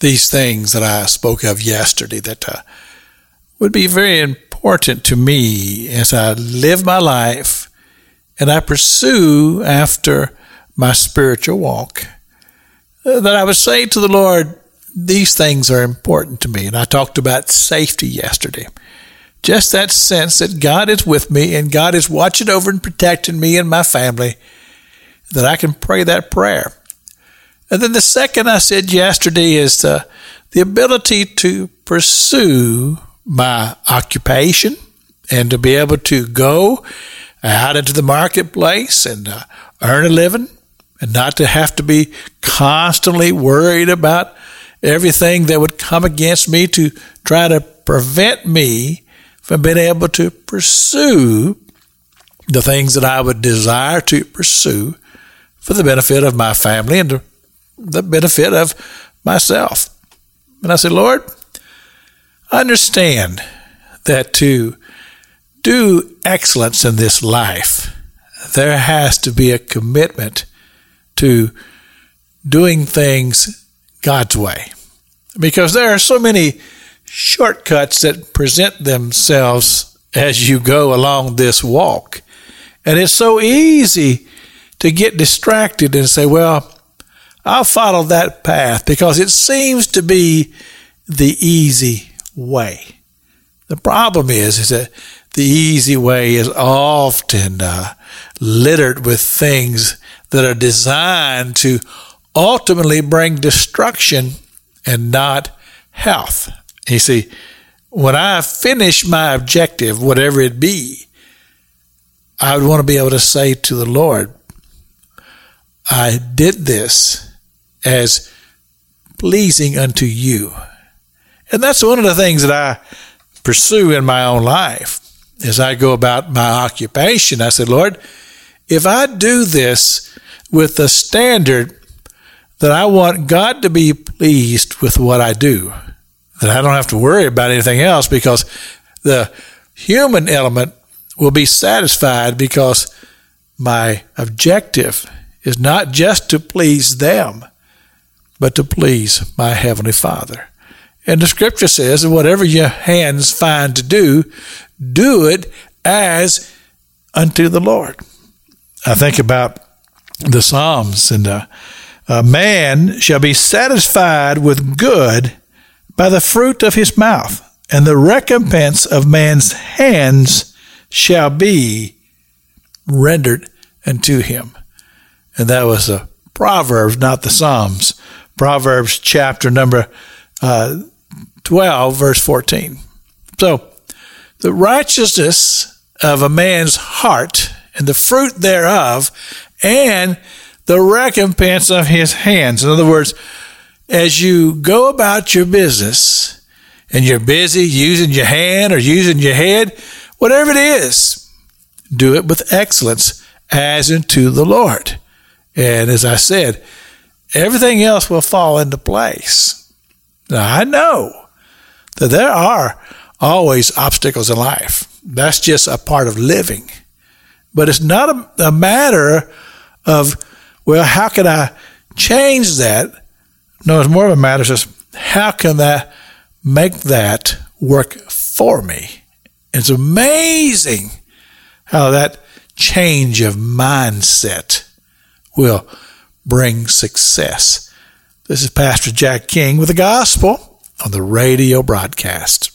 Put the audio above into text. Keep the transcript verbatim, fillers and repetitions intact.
these things that I spoke of yesterday that uh, would be very important to me as I live my life and I pursue after my spiritual walk, uh, that I would say to the Lord, these things are important to me. And I talked about safety yesterday. Just that sense that God is with me and God is watching over and protecting me and my family, that I can pray that prayer. And then the second I said yesterday is the, the ability to pursue my occupation and to be able to go out into the marketplace and uh, earn a living and not to have to be constantly worried about everything that would come against me to try to prevent me from being able to pursue the things that I would desire to pursue for the benefit of my family and the benefit of myself. And I said, Lord, I understand that to do excellence in this life, there has to be a commitment to doing things God's way. Because there are so many shortcuts that present themselves as you go along this walk. And it's so easy to get distracted and say, well, I'll follow that path because it seems to be the easy way. The problem is, is that the easy way is often uh, littered with things that are designed to ultimately bring destruction and not health. You see, when I finish my objective, whatever it be, I would want to be able to say to the Lord, I did this as pleasing unto you. And that's one of the things that I pursue in my own life. As I go about my occupation, I said, Lord, if I do this with the standard that I want God to be pleased with what I do, that I don't have to worry about anything else because the human element will be satisfied because my objective is not just to please them, but to please my Heavenly Father. And the Scripture says, whatever your hands find to do, do it as unto the Lord. I think about the Psalms, and uh, a man shall be satisfied with good by the fruit of his mouth, and the recompense of man's hands shall be rendered unto him. And that was the Proverbs, not the Psalms. Proverbs chapter number uh, twelve, verse fourteen. So, the righteousness of a man's heart and the fruit thereof and the recompense of his hands. In other words, as you go about your business and you're busy using your hand or using your head, whatever it is, do it with excellence as unto the Lord. And as I said, everything else will fall into place. Now, I know that there are always obstacles in life. That's just a part of living. But it's not a, a matter of, well, how can I change that? No, it's more of a matter of just, how can I make that work for me? It's amazing how that change of mindset will bring success. This is Pastor Jack King with the Gospel on the Radio Broadcast.